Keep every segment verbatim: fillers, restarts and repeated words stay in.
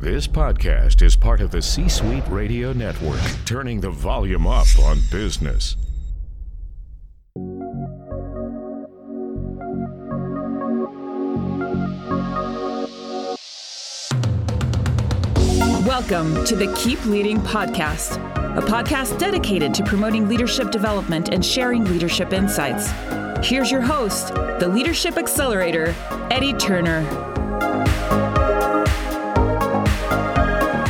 This podcast is part of the C-Suite Radio Network, turning the volume up on business. Welcome to the Keep Leading Podcast, a podcast dedicated to promoting leadership development and sharing leadership insights. Here's your host, the Leadership Accelerator, Eddie Turner.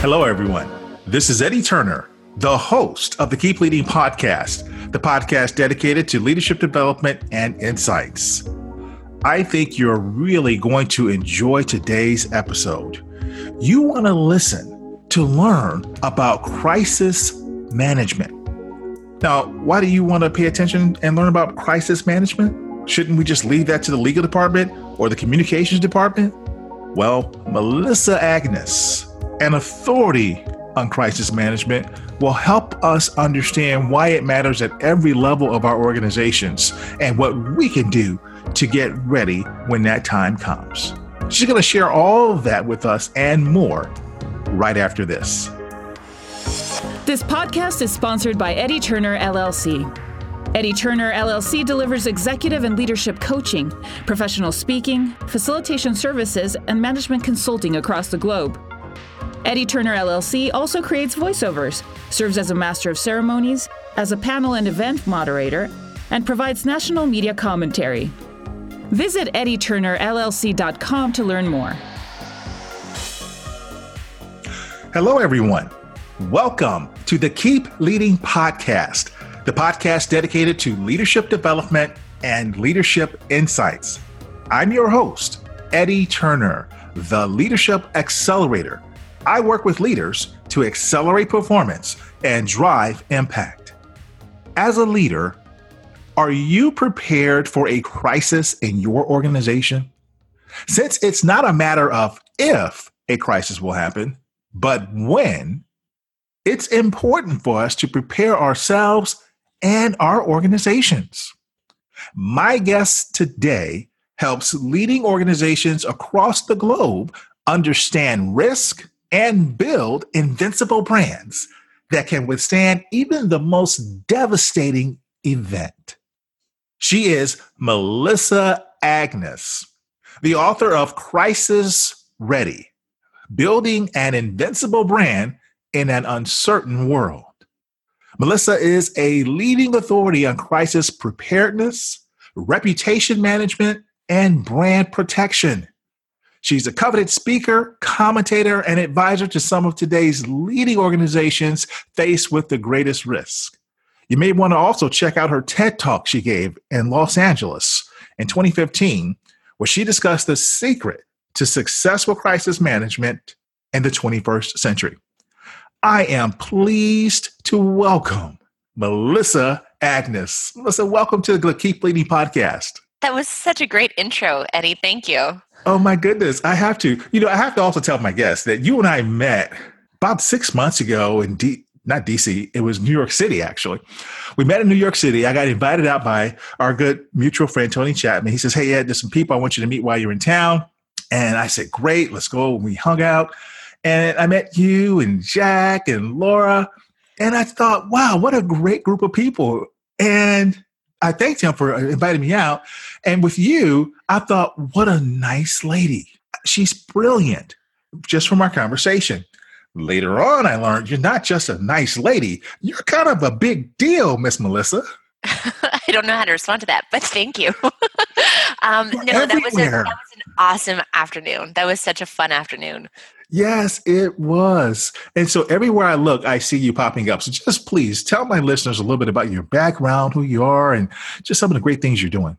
Hello, everyone. This is Eddie Turner, the host of the Keep Leading Podcast, the podcast dedicated to leadership development and insights. I think you're really going to enjoy today's episode. You want to listen to learn about crisis management. Now, why do you want to pay attention and learn about crisis management? Shouldn't we just leave that to the legal department or the communications department? Well, Melissa Agnes, an authority on crisis management, will help us understand why it matters at every level of our organizations and what we can do to get ready when that time comes. She's going to share all of that with us and more right after this. This podcast is sponsored by Eddie Turner L L C. Eddie Turner L L C delivers executive and leadership coaching, professional speaking, facilitation services, and management consulting across the globe. Eddie Turner L L C also creates voiceovers, serves as a master of ceremonies, as a panel and event moderator, and provides national media commentary. Visit eddie turner l l c dot com to learn more. Hello, everyone. Welcome to the Keep Leading Podcast, the podcast dedicated to leadership development and leadership insights. I'm your host, Eddie Turner, the Leadership Accelerator. I work with leaders to accelerate performance and drive impact. As a leader, are you prepared for a crisis in your organization? Since it's not a matter of if a crisis will happen, but when, it's important for us to prepare ourselves and our organizations. My guest today helps leading organizations across the globe understand risk and build invincible brands that can withstand even the most devastating event. She is Melissa Agnes, the author of Crisis Ready: Building an Invincible Brand in an Uncertain World. Melissa is a leading authority on crisis preparedness, reputation management, and brand protection. She's a coveted speaker, commentator, and advisor to some of today's leading organizations faced with the greatest risk. You may want to also check out her TED Talk she gave in Los Angeles in twenty fifteen, where she discussed the secret to successful crisis management in the twenty-first century. I am pleased to welcome Melissa Agnes. Melissa, welcome to the Keep Leading Podcast. That was such a great intro, Eddie. Thank you. Oh, my goodness. I have to, you know, I have to also tell my guests that you and I met about six months ago in D, not D C, it was New York City, actually. We met in New York City. I got invited out by our good mutual friend, Tony Chapman. He says, "Hey, Ed, there's some people I want you to meet while you're in town." And I said, "Great, let's go." And we hung out and I met you and Jack and Laura. And I thought, wow, what a great group of people. And I thanked him for inviting me out. And with you, I thought, what a nice lady. She's brilliant, just from our conversation. Later on, I learned you're not just a nice lady. You're kind of a big deal, Miss Melissa. I don't know how to respond to that, but thank you. um, no, that was, a, that was an awesome afternoon. That was such a fun afternoon. Yes, it was. And so everywhere I look, I see you popping up. So just please tell my listeners a little bit about your background, who you are, and just some of the great things you're doing.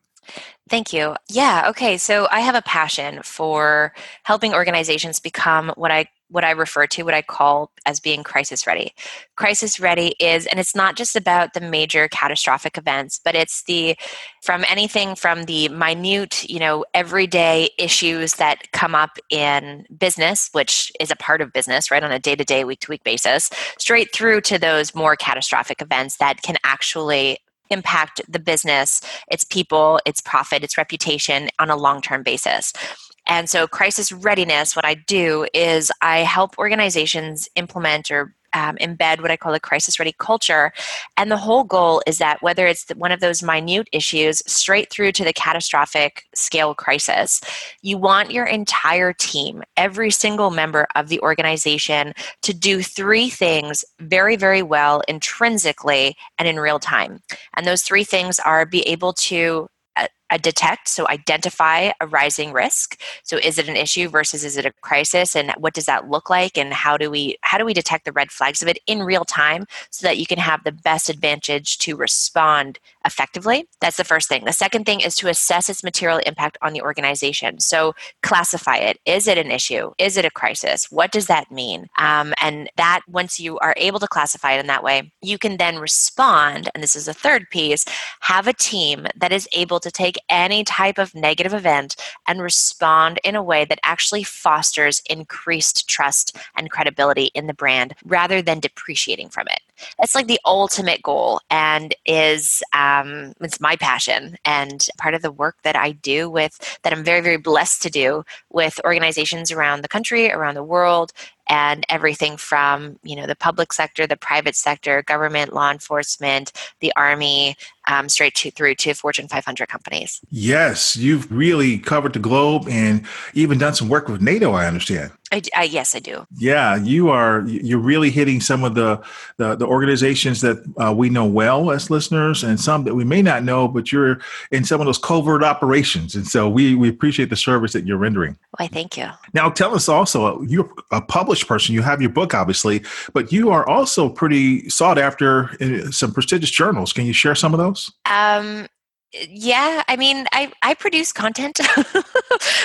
Thank you. Yeah. Okay. So I have a passion for helping organizations become what I what I refer to, what I call as being crisis ready. Crisis ready is, and it's not just about the major catastrophic events, but it's the, from anything from the minute, you know, everyday issues that come up in business, which is a part of business, right, on a day-to-day, week-to-week basis, straight through to those more catastrophic events that can actually impact the business, its people, its profit, its reputation on a long-term basis. And so crisis readiness, what I do is I help organizations implement or um, embed what I call a crisis-ready culture. And the whole goal is that whether it's one of those minute issues straight through to the catastrophic scale crisis, you want your entire team, every single member of the organization, to do three things very, very well intrinsically and in real time. And those three things are be able to A detect, so identify a rising risk. So is it an issue versus is it a crisis, and what does that look like, and how do we how do we detect the red flags of it in real time so that you can have the best advantage to respond effectively? That's the first thing. The second thing is to assess its material impact on the organization. So classify it. Is it an issue? Is it a crisis? What does that mean? Um, and that once you are able to classify it in that way, you can then respond, and this is the third piece, have a team that is able to take any type of negative event and respond in a way that actually fosters increased trust and credibility in the brand rather than depreciating from it. That's like the ultimate goal, and is um, it's my passion and part of the work that I do with, that I'm very, very blessed to do with organizations around the country, around the world, and everything from, you know, the public sector, the private sector, government, law enforcement, the Army, um, straight to, through to Fortune five hundred companies. Yes, you've really covered the globe and even done some work with NATO, I understand. I, I, yes, I do. Yeah, you are. You're really hitting some of the the, the organizations that uh, we know well as listeners, and some that we may not know. But you're in some of those covert operations, and so we we appreciate the service that you're rendering. Why, thank you. Now, tell us also, you're a published person. You have your book, obviously, but you are also pretty sought after in some prestigious journals. Can you share some of those? Um. Yeah, I mean, I, I produce content.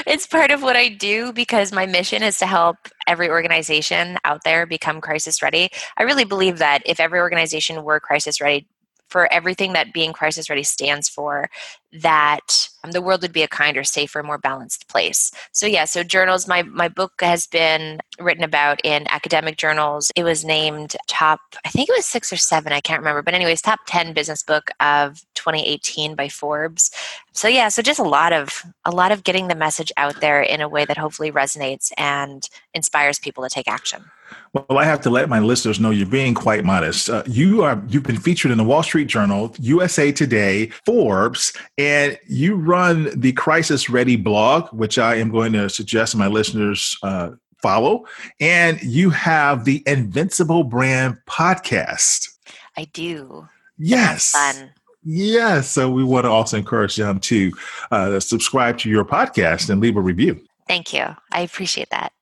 It's part of what I do because my mission is to help every organization out there become crisis ready. I really believe that if every organization were crisis ready for everything that being crisis ready stands for, that um, the world would be a kinder, safer, more balanced place. So yeah, so journals, my, my book has been written about in academic journals. It was named top, I think it was six or seven, I can't remember. But anyways, top ten business book of twenty eighteen by Forbes. So yeah, so just a lot of, a lot of getting the message out there in a way that hopefully resonates and inspires people to take action. Well, I have to let my listeners know you're being quite modest. Uh, you are, you've been featured in the Wall Street Journal, U S A Today, Forbes, and you run the Crisis Ready blog, which I am going to suggest my listeners uh, follow. And you have the Invincible Brand Podcast. I do. Yes. Fun. Yes. So we want to also encourage them to uh, subscribe to your podcast and leave a review. Thank you. I appreciate that.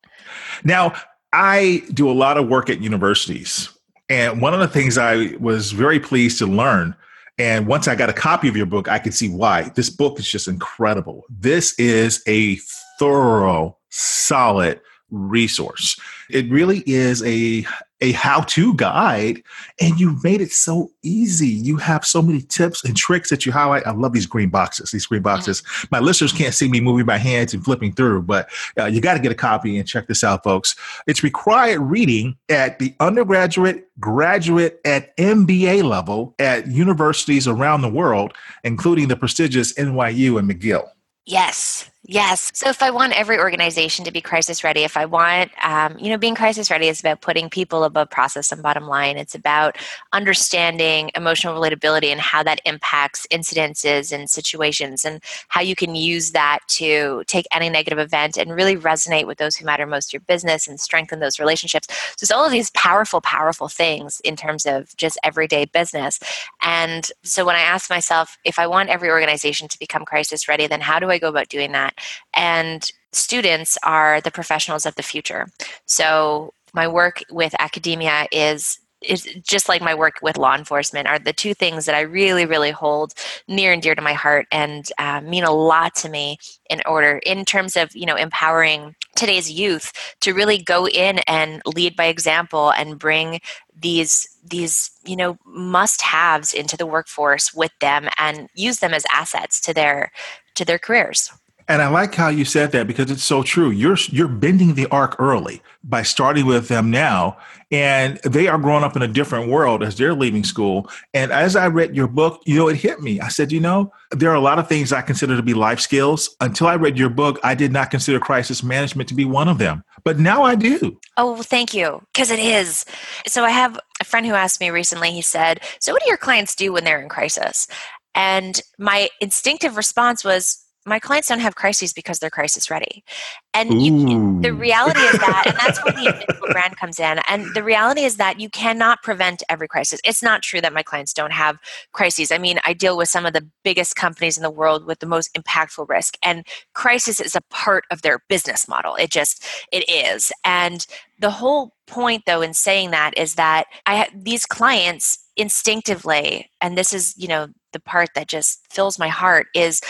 Now, I do a lot of work at universities, and one of the things I was very pleased to learn, and once I got a copy of your book, I could see why. This book is just incredible. This is a thorough, solid resource. It really is a a how-to guide, and you made it so easy. You have so many tips and tricks that you highlight. I love these green boxes, these green boxes. Mm-hmm. My listeners can't see me moving my hands and flipping through, but uh, you got to get a copy and check this out, folks. It's required reading at the undergraduate, graduate, and M B A level at universities around the world, including the prestigious N Y U and McGill. Yes. Yes. So if I want every organization to be crisis ready, if I want, um, you know, being crisis ready is about putting people above process and bottom line. It's about understanding emotional relatability and how that impacts incidences and situations and how you can use that to take any negative event and really resonate with those who matter most to your business and strengthen those relationships. So it's all of these powerful, powerful things in terms of just everyday business. And so when I ask myself, if I want every organization to become crisis ready, then how do I go about doing that? And students are the professionals of the future. So my work with academia is it's just like my work with law enforcement, are the two things that I really, really hold near and dear to my heart and uh, mean a lot to me in order, in terms of, you know, empowering today's youth to really go in and lead by example and bring these, these, you know, must-haves into the workforce with them and use them as assets to their, to their careers. And I like how you said that because it's so true. You're you're bending the arc early by starting with them now. And they are growing up in a different world as they're leaving school. And as I read your book, you know, it hit me. I said, you know, there are a lot of things I consider to be life skills. Until I read your book, I did not consider crisis management to be one of them. But now I do. Oh, well, thank you. Because it is. So I have a friend who asked me recently, he said, so what do your clients do when they're in crisis? And my instinctive response was, my clients don't have crises because they're crisis ready. And you, the reality is that, and that's where the Invincible brand comes in. And the reality is that you cannot prevent every crisis. It's not true that my clients don't have crises. I mean, I deal with some of the biggest companies in the world with the most impactful risk, and crisis is a part of their business model. It just, it is. And the whole point, though, in saying that is that I ha- these clients instinctively, and this is, you know, the part that just fills my heart, is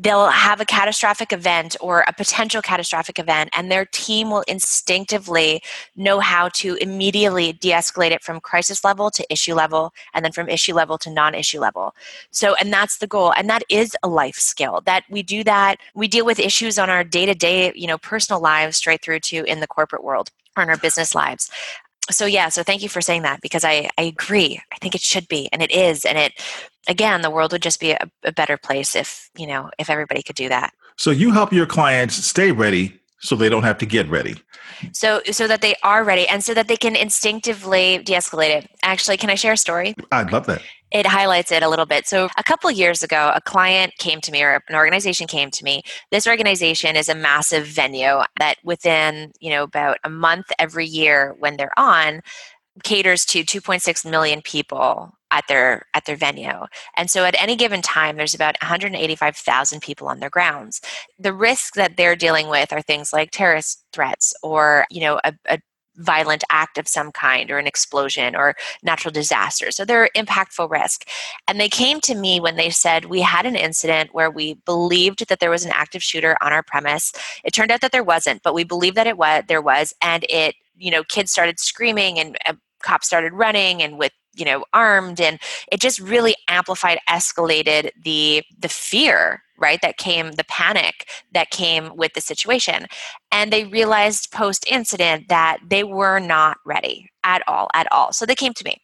they'll have a catastrophic event or a potential catastrophic event, and their team will instinctively know how to immediately de-escalate it from crisis level to issue level, and then from issue level to non-issue level. So, and that's the goal. And that is a life skill that we do that. We deal with issues on our day-to-day, you know, personal lives straight through to in the corporate world or in our business lives. So yeah, so thank you for saying that, because I, I agree. I think it should be, and it is. And it, again, the world would just be a, a better place if, you know, if everybody could do that. So you help your clients stay ready so they don't have to get ready. So so that they are ready, and so that they can instinctively de-escalate it. Actually, can I share a story? I'd love that. It highlights it a little bit. So a couple years ago, a client came to me, or an organization came to me. This organization is a massive venue that within, you know, about a month every year when they're on, caters to two point six million people at their at their venue. And so at any given time, there's about one hundred eighty-five thousand people on their grounds. The risks that they're dealing with are things like terrorist threats, or, you know, a, a violent act of some kind, or an explosion, or natural disaster. So they're impactful risk. And they came to me when they said, we had an incident where we believed that there was an active shooter on our premise. It turned out that there wasn't, but we believed that it was, there was, and it, you know, kids started screaming, and uh, cops started running, and with, you know, armed, and it just really amplified, escalated the the fear, right, that came, the panic that came with the situation. And they realized post-incident that they were not ready at all, at all. So they came to me,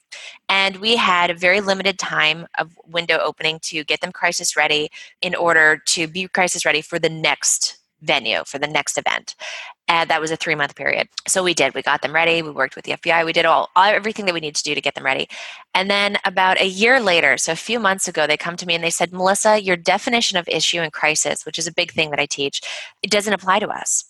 and we had a very limited time of window opening to get them crisis ready in order to be crisis ready for the next venue, for the next event. And that was a three-month period. So we did. We got them ready. We worked with the F B I. We did all, all everything that we need to do to get them ready. And then about a year later, so a few months ago, they come to me and they said, Melissa, your definition of issue and crisis, which is a big thing that I teach, it doesn't apply to us.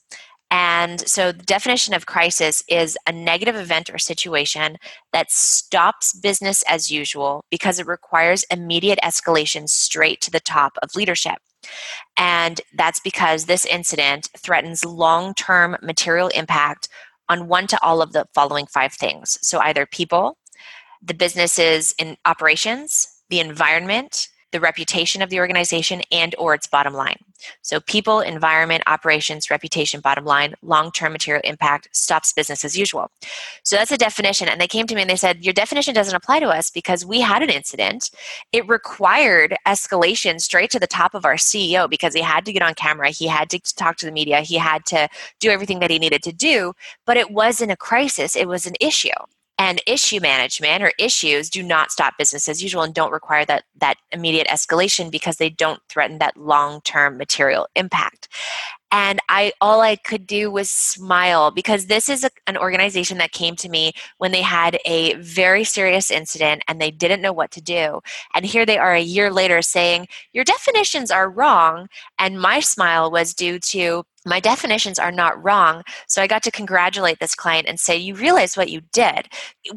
And so the definition of crisis is a negative event or situation that stops business as usual because it requires immediate escalation straight to the top of leadership. And that's because this incident threatens long-term material impact on one to all of the following five things. So either people, the businesses in operations, the environment, the reputation of the organization, and or its bottom line. So people, environment, operations, reputation, bottom line, long-term material impact, stops business as usual. So that's a definition. And they came to me and they said, your definition doesn't apply to us because we had an incident. It required escalation straight to the top of our C E O because he had to get on camera. He had to talk to the media. He had to do everything that he needed to do, but it wasn't a crisis. It was an issue. And issue management or issues do not stop business as usual and don't require that, that immediate escalation because they don't threaten that long-term material impact. And I all I could do was smile because this is a, an organization that came to me when they had a very serious incident and they didn't know what to do. And here they are a year later saying, your definitions are wrong. And my smile was due to, my definitions are not wrong. So I got to congratulate this client and say, you realize what you did.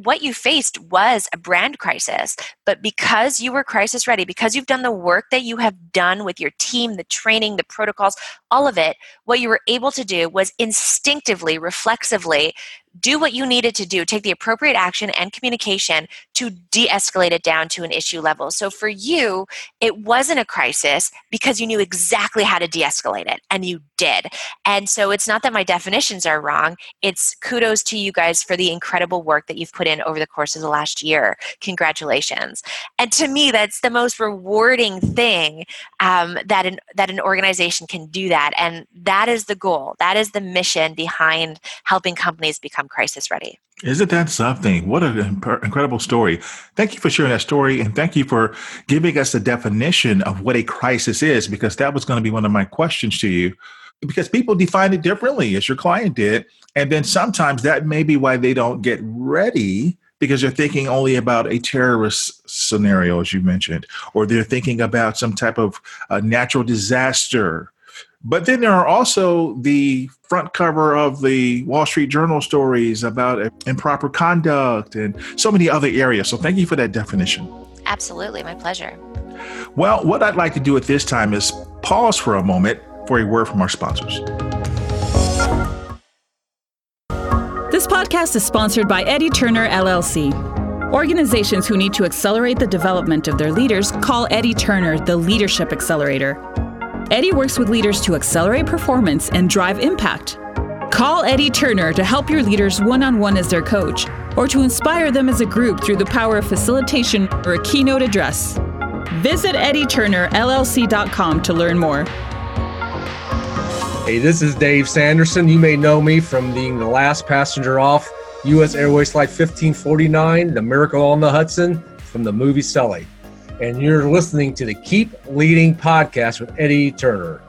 What you faced was a brand crisis, but because you were crisis ready, because you've done the work that you have done with your team, the training, the protocols, all of it, what you were able to do was instinctively, reflexively do what you needed to do, take the appropriate action and communication to de-escalate it down to an issue level. So for you, it wasn't a crisis because you knew exactly how to de-escalate it, and you did. And so it's not that my definitions are wrong. It's kudos to you guys for the incredible work that you've put in over the course of the last year. Congratulations. And to me, that's the most rewarding thing um, that an, that an organization can do that. And that is the goal. That is the mission behind helping companies become crisis ready. Isn't that something? What an incredible story. Thank you for sharing that story. And thank you for giving us the definition of what a crisis is, because that was going to be one of my questions to you, because people define it differently, as your client did. And then sometimes that may be why they don't get ready, because they're thinking only about a terrorist scenario, as you mentioned, or they're thinking about some type of uh, natural disaster. But then there are also the front cover of the Wall Street Journal stories about improper conduct and so many other areas. So thank you for that definition. Absolutely. My pleasure. Well, what I'd like to do at this time is pause for a moment for a word from our sponsors. This podcast is sponsored by Eddie Turner L L C. Organizations who need to accelerate the development of their leaders call Eddie Turner the Leadership Accelerator. Eddie works with leaders to accelerate performance and drive impact. Call Eddie Turner to help your leaders one-on-one as their coach, or to inspire them as a group through the power of facilitation or a keynote address. Visit eddie turner l l c dot com to learn more. Hey, this is Dave Sanderson. You may know me from being the last passenger off U S Airways Flight fifteen forty-nine, The Miracle on the Hudson, from the movie Sully. And you're listening to the Keep Leading Podcast with Eddie Turner.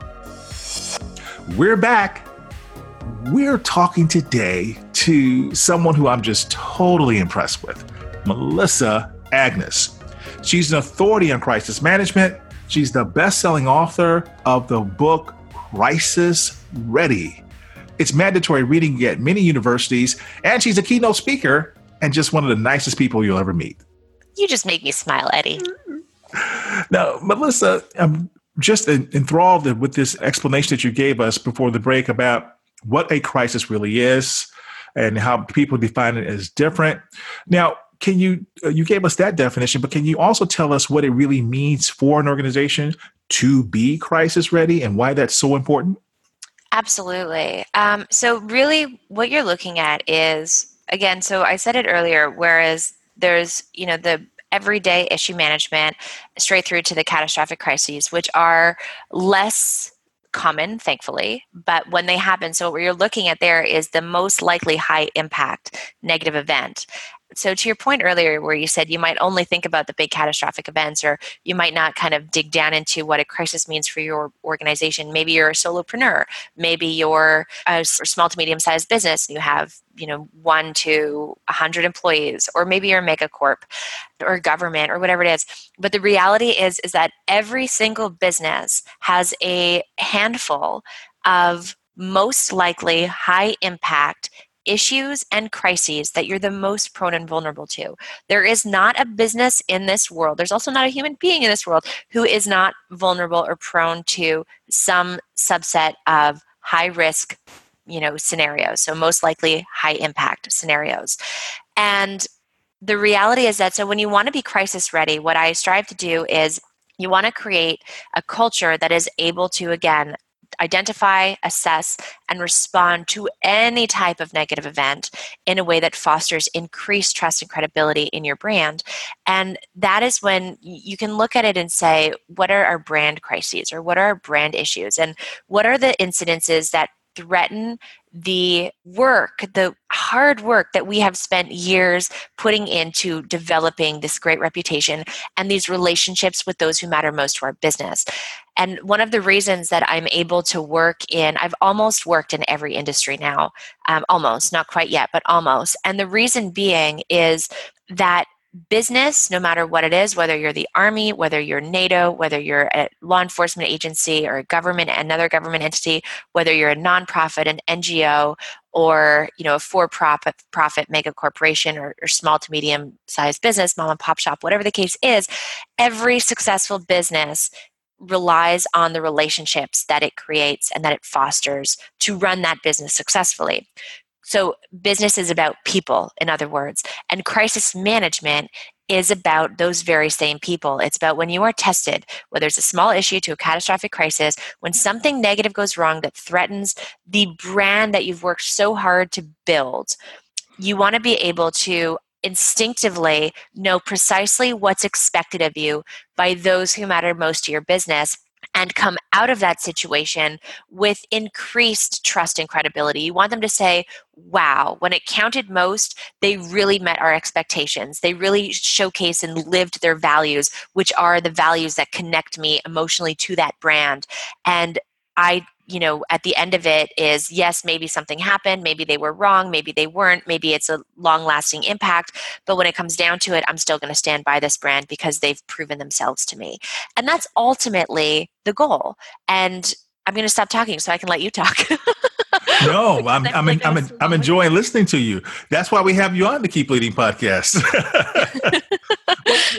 We're back. We're talking today to someone who I'm just totally impressed with, Melissa Agnes. She's an authority on crisis management. She's the best-selling author of the book, Crisis Ready. It's mandatory reading at many universities, and she's a keynote speaker and just one of the nicest people you'll ever meet. You just make me smile, Eddie. Now, Melissa, I'm just enthralled with this explanation that you gave us before the break about what a crisis really is and how people define it as different. Now, can you, you gave us that definition, but can you also tell us what it really means for an organization to be crisis ready and why that's so important? Absolutely. Um, so really what you're looking at is, again, so I said it earlier, whereas there's, you know, the everyday issue management straight through to the catastrophic crises, which are less common, thankfully, but when they happen. So what you're looking at there is the most likely high impact negative event. So to your point earlier where you said you might only think about the big catastrophic events, or you might not kind of dig down into what a crisis means for your organization. Maybe you're a solopreneur. Maybe you're a small to medium-sized business and you have, you know, one to one hundred employees, or maybe you're a megacorp or government or whatever it is. But the reality is, is that every single business has a handful of most likely high impact issues and crises that you're the most prone and vulnerable to. There is not a business in this world. There's also not a human being in this world who is not vulnerable or prone to some subset of high risk, you know, scenarios. So most likely high impact scenarios. And the reality is that, so when you want to be crisis ready, what I strive to do is you want to create a culture that is able to, again, identify, assess, and respond to any type of negative event in a way that fosters increased trust and credibility in your brand. And that is when you can look at it and say, what are our brand crises, or what are our brand issues, and what are the incidences that threaten the work, the hard work that we have spent years putting into developing this great reputation and these relationships with those who matter most to our business. And one of the reasons that I'm able to work in, I've almost worked in every industry now, um, almost, not quite yet, but almost. And the reason being is that business, no matter what it is, whether you're the Army, whether you're NATO, whether you're a law enforcement agency or a government, another government entity, whether you're a nonprofit, an N G O, or, you know, a for-profit profit mega corporation, or, or small to medium-sized business, mom and pop shop, whatever the case is, every successful business relies on the relationships that it creates and that it fosters to run that business successfully. So business is about people, in other words, and crisis management is about those very same people. It's about when you are tested, whether it's a small issue to a catastrophic crisis, when something negative goes wrong that threatens the brand that you've worked so hard to build, you want to be able to instinctively know precisely what's expected of you by those who matter most to your business and come out of that situation with increased trust and credibility. You want them to say, wow, when it counted most, they really met our expectations. They really showcased and lived their values, which are the values that connect me emotionally to that brand. And I, you know, at the end of it is, yes, maybe something happened, maybe they were wrong, maybe they weren't, maybe it's a long-lasting impact, but when it comes down to it, I'm still going to stand by this brand because they've proven themselves to me. And that's ultimately the goal. And I'm going to stop talking so I can let you talk. No, I'm I'm like I'm, I'm, I'm enjoying listening to you. That's why we have you on the Keep Leading Podcast.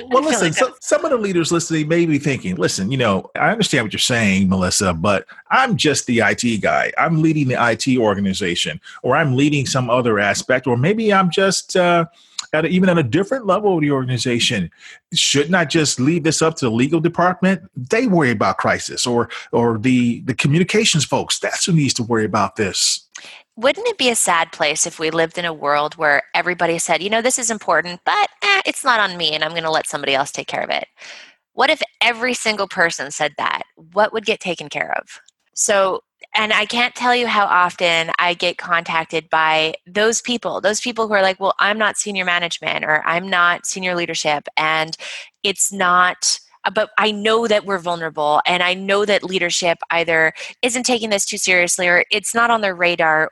Well, well listen, like so, some of the leaders listening may be thinking, listen, you know, I understand what you're saying, Melissa, but I'm just the I T guy. I'm leading the I T organization, or I'm leading some other aspect, or maybe I'm just uh, at a, even at a different level of the organization. Shouldn't I just leave this up to the legal department? They worry about crisis, or or the, the communications folks. That's who needs to worry about this. Wouldn't it be a sad place if we lived in a world where everybody said, you know, this is important, but eh, it's not on me and I'm going to let somebody else take care of it? What if every single person said that? What would get taken care of? So, and I can't tell you how often I get contacted by those people, those people who are like, well, I'm not senior management or I'm not senior leadership and it's not... But I know that we're vulnerable and I know that leadership either isn't taking this too seriously or it's not on their radar.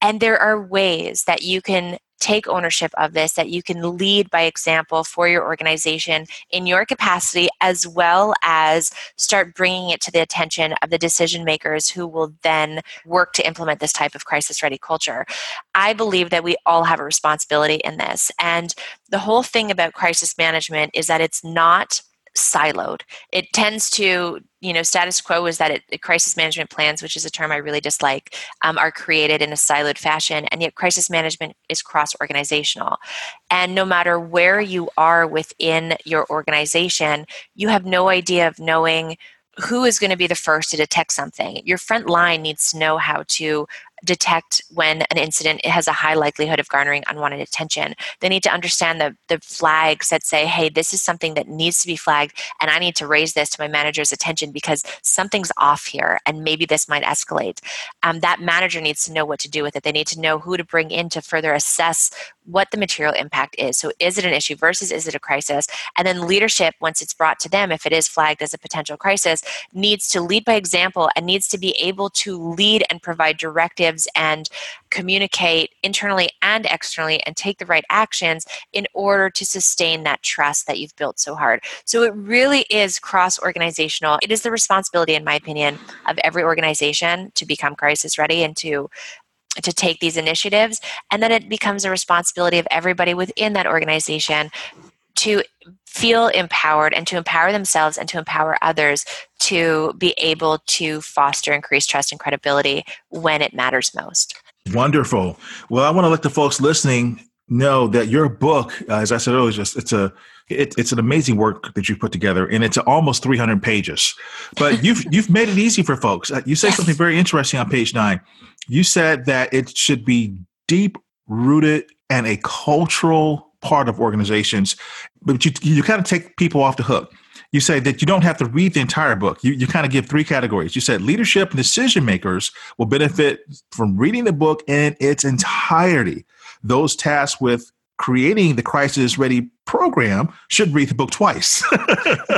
And there are ways that you can take ownership of this, that you can lead by example for your organization in your capacity, as well as start bringing it to the attention of the decision makers who will then work to implement this type of crisis-ready culture. I believe that we all have a responsibility in this. And the whole thing about crisis management is that it's not siloed. It tends to, you know, status quo is that it, crisis management plans, which is a term I really dislike, um, are created in a siloed fashion. And yet crisis management is cross-organizational. And no matter where you are within your organization, you have no idea of knowing who is going to be the first to detect something. Your front line needs to know how to detect when an incident has a high likelihood of garnering unwanted attention. They need to understand the, the flags that say, hey, this is something that needs to be flagged and I need to raise this to my manager's attention because something's off here and maybe this might escalate. Um, that manager needs to know what to do with it. They need to know who to bring in to further assess what the material impact is. So is it an issue versus is it a crisis? And then leadership, once it's brought to them, if it is flagged as a potential crisis, needs to lead by example and needs to be able to lead and provide directive and communicate internally and externally and take the right actions in order to sustain that trust that you've built so hard. So it really is cross-organizational. It is the responsibility, in my opinion, of every organization to become crisis ready and to to take these initiatives. And then it becomes a responsibility of everybody within that organization to feel empowered and to empower themselves and to empower others to be able to foster increased trust and credibility when it matters most. Wonderful. Well, I want to let the folks listening know that your book, uh, as I said earlier, just it's a it, it's an amazing work that you put together, and it's almost three hundred pages. But you've you've made it easy for folks. You said yes. Something very interesting on page nine. You said that it should be deep rooted and a cultural part of organizations, but you you kind of take people off the hook. You say that you don't have to read the entire book. You you kind of give three categories. You said leadership and decision makers will benefit from reading the book in its entirety. Those tasked with creating the Crisis Ready program should read the book twice.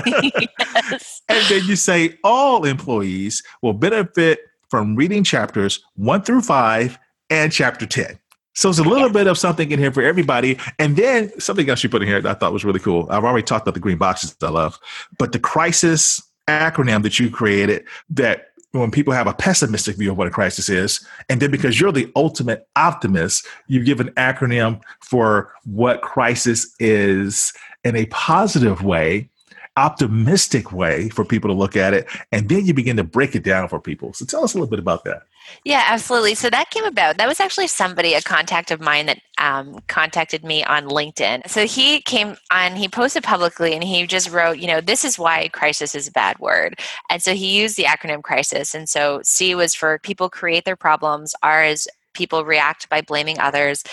Yes. And then you say all employees will benefit from reading chapters one through five and chapter ten. So it's a little bit of something in here for everybody. And then something else you put in here that I thought was really cool. I've already talked about the green boxes that I love, but the crisis acronym that you created, that when people have a pessimistic view of what a crisis is, and then because you're the ultimate optimist, you give an acronym for what crisis is in a positive way, optimistic way for people to look at it. And then you begin to break it down for people. So tell us a little bit about that. Yeah, absolutely. So that came about. That was actually somebody, a contact of mine that um, contacted me on LinkedIn. So he came on, he posted publicly and he just wrote, you know, this is why crisis is a bad word. And so he used the acronym crisis. And so C was for people create their problems. R is people react by blaming others.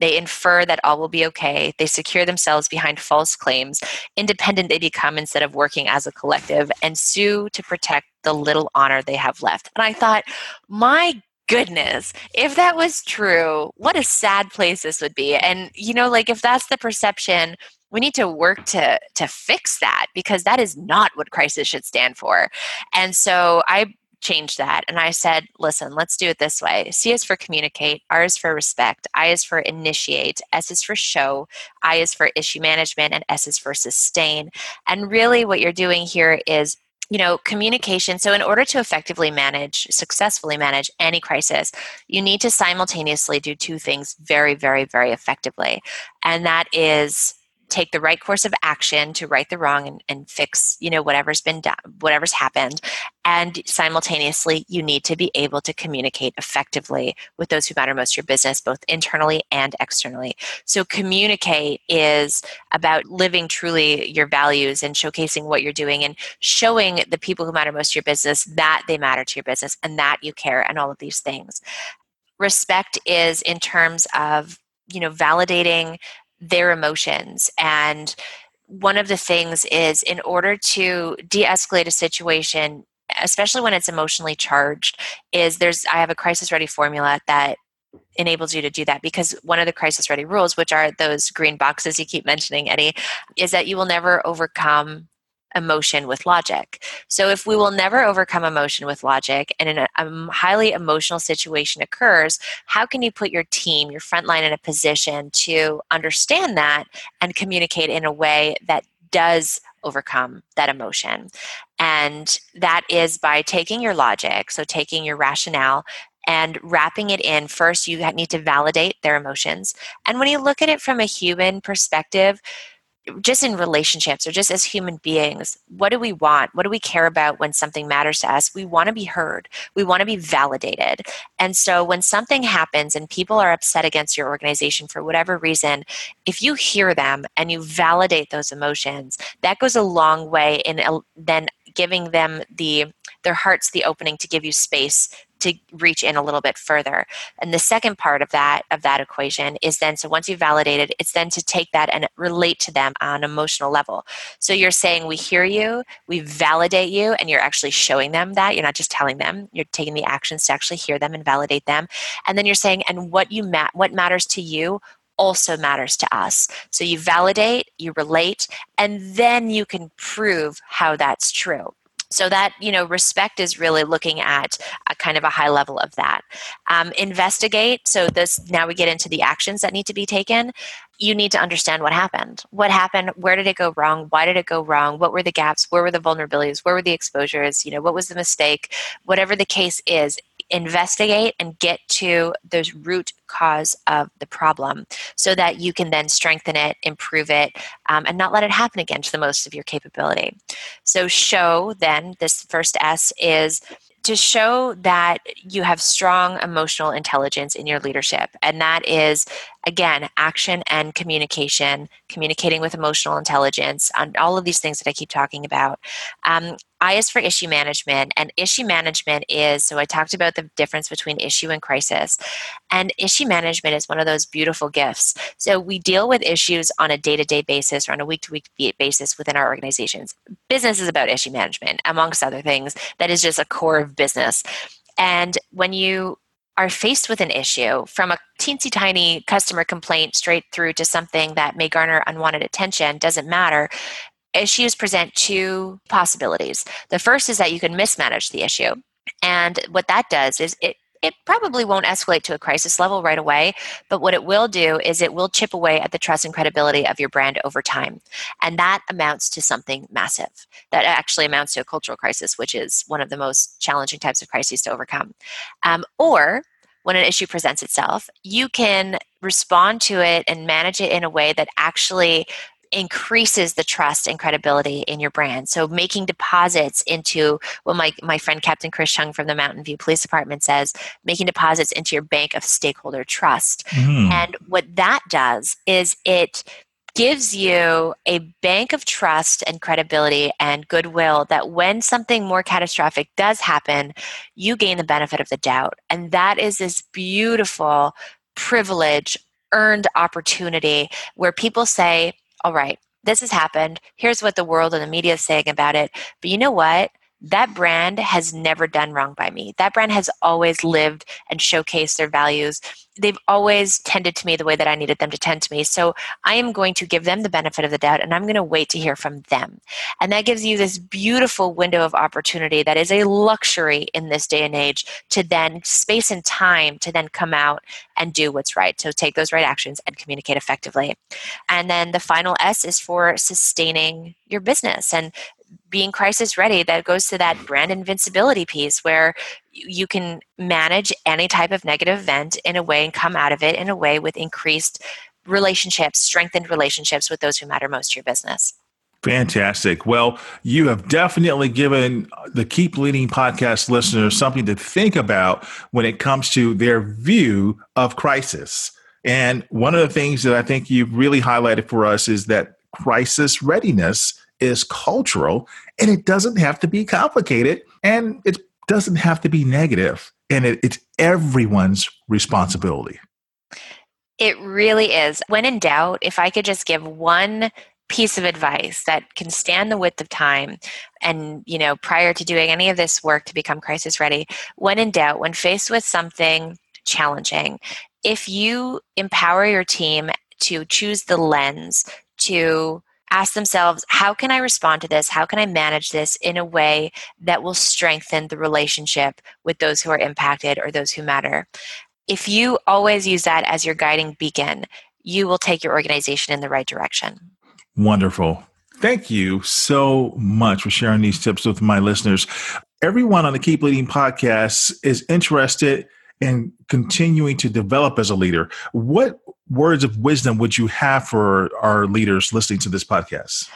They infer that all will be okay. They secure themselves behind false claims. Independent they become instead of working as a collective, and sue to protect the little honor they have left. And I thought, my goodness, if that was true, what a sad place this would be. And, you know, like if that's the perception, we need to work to to fix that, because that is not what crisis should stand for. And so I change that. And I said, listen, let's do it this way. C is for communicate, R is for respect, I is for initiate, S is for show, I is for issue management, and S is for sustain. And really what you're doing here is, you know, communication. So in order to effectively manage, successfully manage any crisis, you need to simultaneously do two things very, very, very effectively. And that is take the right course of action to right the wrong and, and fix, you know, whatever's been done, whatever's happened. And simultaneously, you need to be able to communicate effectively with those who matter most to your business, both internally and externally. So communicate is about living truly your values and showcasing what you're doing and showing the people who matter most to your business that they matter to your business and that you care and all of these things. Respect is in terms of, you know, validating their emotions. And one of the things is, in order to de-escalate a situation, especially when it's emotionally charged, is there's, I have a crisis ready formula that enables you to do that, because one of the crisis ready rules, which are those green boxes you keep mentioning, Eddie, is that you will never overcome emotion with logic. So if we will never overcome emotion with logic, and in a, a highly emotional situation occurs, how can you put your team, your frontline, in a position to understand that and communicate in a way that does overcome that emotion? And that is by taking your logic, so taking your rationale, and wrapping it in. First, you need to validate their emotions. And when you look at it from a human perspective, just in relationships or just as human beings, what do we want? What do we care about when something matters to us? We want to be heard. We want to be validated. And so when something happens and people are upset against your organization for whatever reason, if you hear them and you validate those emotions, that goes a long way in then giving them the their hearts the opening to give you space to reach in a little bit further. And the second part of that of that equation is then, so once you've validated, it's then to take that and relate to them on an emotional level. So you're saying, we hear you, we validate you, and you're actually showing them that. You're not just telling them. You're taking the actions to actually hear them and validate them. And then you're saying, and what you ma- what matters to you also matters to us. So you validate, you relate, and then you can prove how that's true. So that, you know, respect is really looking at a kind of a high level of that. Um, investigate. So this, now we get into the actions that need to be taken. You need to understand what happened. What happened? Where did it go wrong? Why did it go wrong? What were the gaps? Where were the vulnerabilities? Where were the exposures? You know, what was the mistake? Whatever the case is, investigate and get to the root cause of the problem so that you can then strengthen it, improve it, um, and not let it happen again to the most of your capability. So show, then, this first S is to show that you have strong emotional intelligence in your leadership. And that is, again, action and communication, communicating with emotional intelligence, on all of these things that I keep talking about. Um, I is for issue management. And issue management is, so I talked about the difference between issue and crisis. And issue management is one of those beautiful gifts. So we deal with issues on a day-to-day basis or on a week-to-week basis within our organizations. Business is about issue management, amongst other things. That is just a core of business. And when you are faced with an issue, from a teensy tiny customer complaint straight through to something that may garner unwanted attention, doesn't matter. Issues present two possibilities. The first is that you can mismanage the issue. And what that does is it It probably won't escalate to a crisis level right away, but what it will do is it will chip away at the trust and credibility of your brand over time. And that amounts to something massive. That actually amounts to a cultural crisis, which is one of the most challenging types of crises to overcome. Um, or when an issue presents itself, you can respond to it and manage it in a way that actually increases the trust and credibility in your brand. So making deposits into, well, my, my friend Captain Chris Chung from the Mountain View Police Department says, making deposits into your bank of stakeholder trust. Mm. And what that does is it gives you a bank of trust and credibility and goodwill that when something more catastrophic does happen, you gain the benefit of the doubt. And that is this beautiful privilege, earned opportunity where people say, all right, this has happened. Here's what the world and the media is saying about it. But you know what? That brand has never done wrong by me. That brand has always lived and showcased their values. They've always tended to me the way that I needed them to tend to me. So I am going to give them the benefit of the doubt, and I'm going to wait to hear from them. And that gives you this beautiful window of opportunity that is a luxury in this day and age to then space and time to then come out and do what's right. So take those right actions and communicate effectively. And then the final S is for sustaining your business and being crisis ready. That goes to that brand invincibility piece where you can manage any type of negative event in a way and come out of it in a way with increased relationships, strengthened relationships with those who matter most to your business. Fantastic. Well, you have definitely given the Keep Leading podcast listeners something to think about when it comes to their view of crisis. And one of the things that I think you've really highlighted for us is that crisis readiness is cultural, and it doesn't have to be complicated, and it doesn't have to be negative, and it, it's everyone's responsibility. It really is. When in doubt, if I could just give one piece of advice that can stand the width of time, and you know, prior to doing any of this work to become crisis ready, when in doubt, when faced with something challenging, if you empower your team to choose the lens to ask themselves, how can I respond to this? How can I manage this in a way that will strengthen the relationship with those who are impacted or those who matter? If you always use that as your guiding beacon, you will take your organization in the right direction. Wonderful. Thank you so much for sharing these tips with my listeners. Everyone on the Keep Leading podcast is interested in continuing to develop as a leader. What words of wisdom would you have for our leaders listening to this podcast?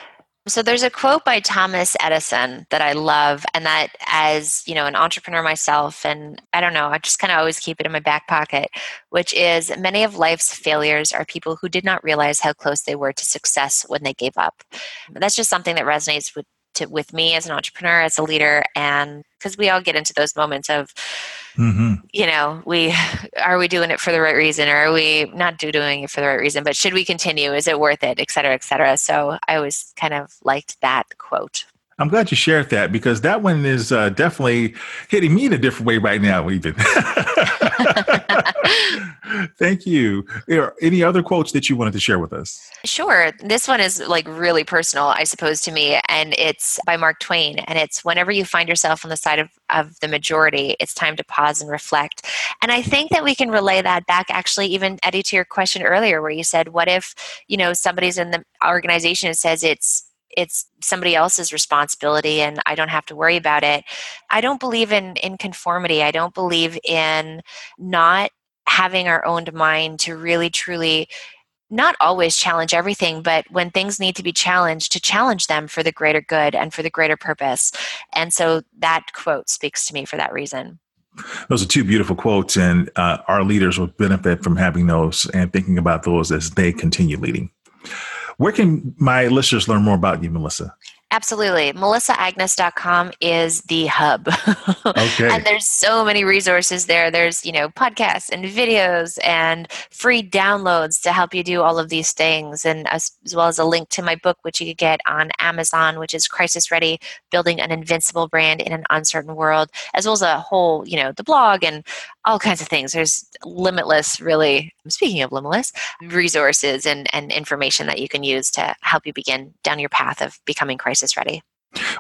So there's a quote by Thomas Edison that I love, and that as, you know, an entrepreneur myself, and I don't know, I just kind of always keep it in my back pocket, which is, many of life's failures are people who did not realize how close they were to success when they gave up. That's just something that resonates with To, with me as an entrepreneur, as a leader, and because we all get into those moments of, mm-hmm. you know, we are we doing it for the right reason, or are we not do, doing it for the right reason? But should we continue? Is it worth it? Et cetera, et cetera. So I always kind of liked that quote. I'm glad you shared that, because that one is uh, definitely hitting me in a different way right now, even. Thank you. Any other quotes that you wanted to share with us? Sure. This one is like really personal, I suppose, to me. And it's by Mark Twain. And it's, whenever you find yourself on the side of, of the majority, it's time to pause and reflect. And I think that we can relay that back, actually, even, Eddie, to your question earlier, where you said, what if, you know, somebody's in the organization and says it's it's somebody else's responsibility and I don't have to worry about it. I don't believe in, in conformity. I don't believe in not having our own mind to really, truly not always challenge everything, but when things need to be challenged, to challenge them for the greater good and for the greater purpose. And so that quote speaks to me for that reason. Those are two beautiful quotes, and uh, our leaders will benefit from having those and thinking about those as they continue leading. Where can my listeners learn more about you, Melissa? Absolutely. melissa agnes dot com is the hub. Okay. And there's so many resources there. There's, you know, podcasts and videos and free downloads to help you do all of these things. And as, as well as a link to my book, which you can get on Amazon, which is Crisis Ready: Building an Invincible Brand in an Uncertain World, as well as a whole, you know, the blog and all kinds of things. There's limitless, really, speaking of limitless, resources and, and information that you can use to help you begin down your path of becoming crisis ready.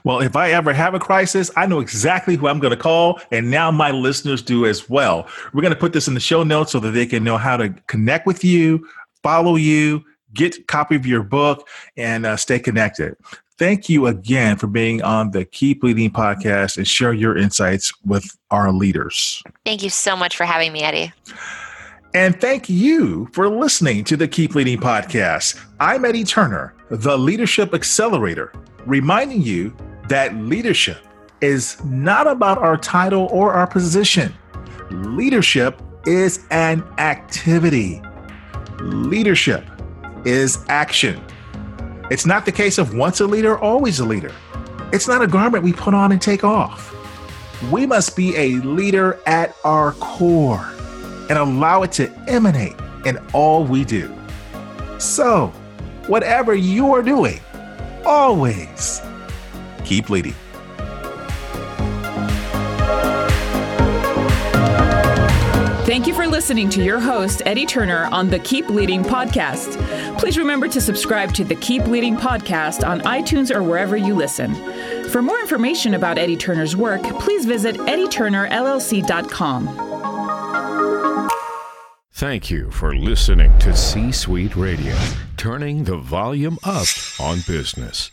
Well, if I ever have a crisis, I know exactly who I'm going to call, and now my listeners do as well. We're going to put this in the show notes so that they can know how to connect with you, follow you, get a copy of your book, and uh, stay connected. Thank you again for being on the Keep Leading podcast and share your insights with our leaders. Thank you so much for having me, Eddie. And thank you for listening to the Keep Leading Podcast. I'm Eddie Turner, the Leadership Accelerator, reminding you that leadership is not about our title or our position. Leadership is an activity. Leadership is action. It's not the case of once a leader, always a leader. It's not a garment we put on and take off. We must be a leader at our core and allow it to emanate in all we do. So, whatever you are doing, always keep leading. Thank you for listening to your host, Eddie Turner, on the Keep Leading Podcast. Please remember to subscribe to the Keep Leading Podcast on iTunes or wherever you listen. For more information about Eddie Turner's work, please visit eddie turner l l c dot com. Thank you for listening to C-Suite Radio, turning the volume up on business.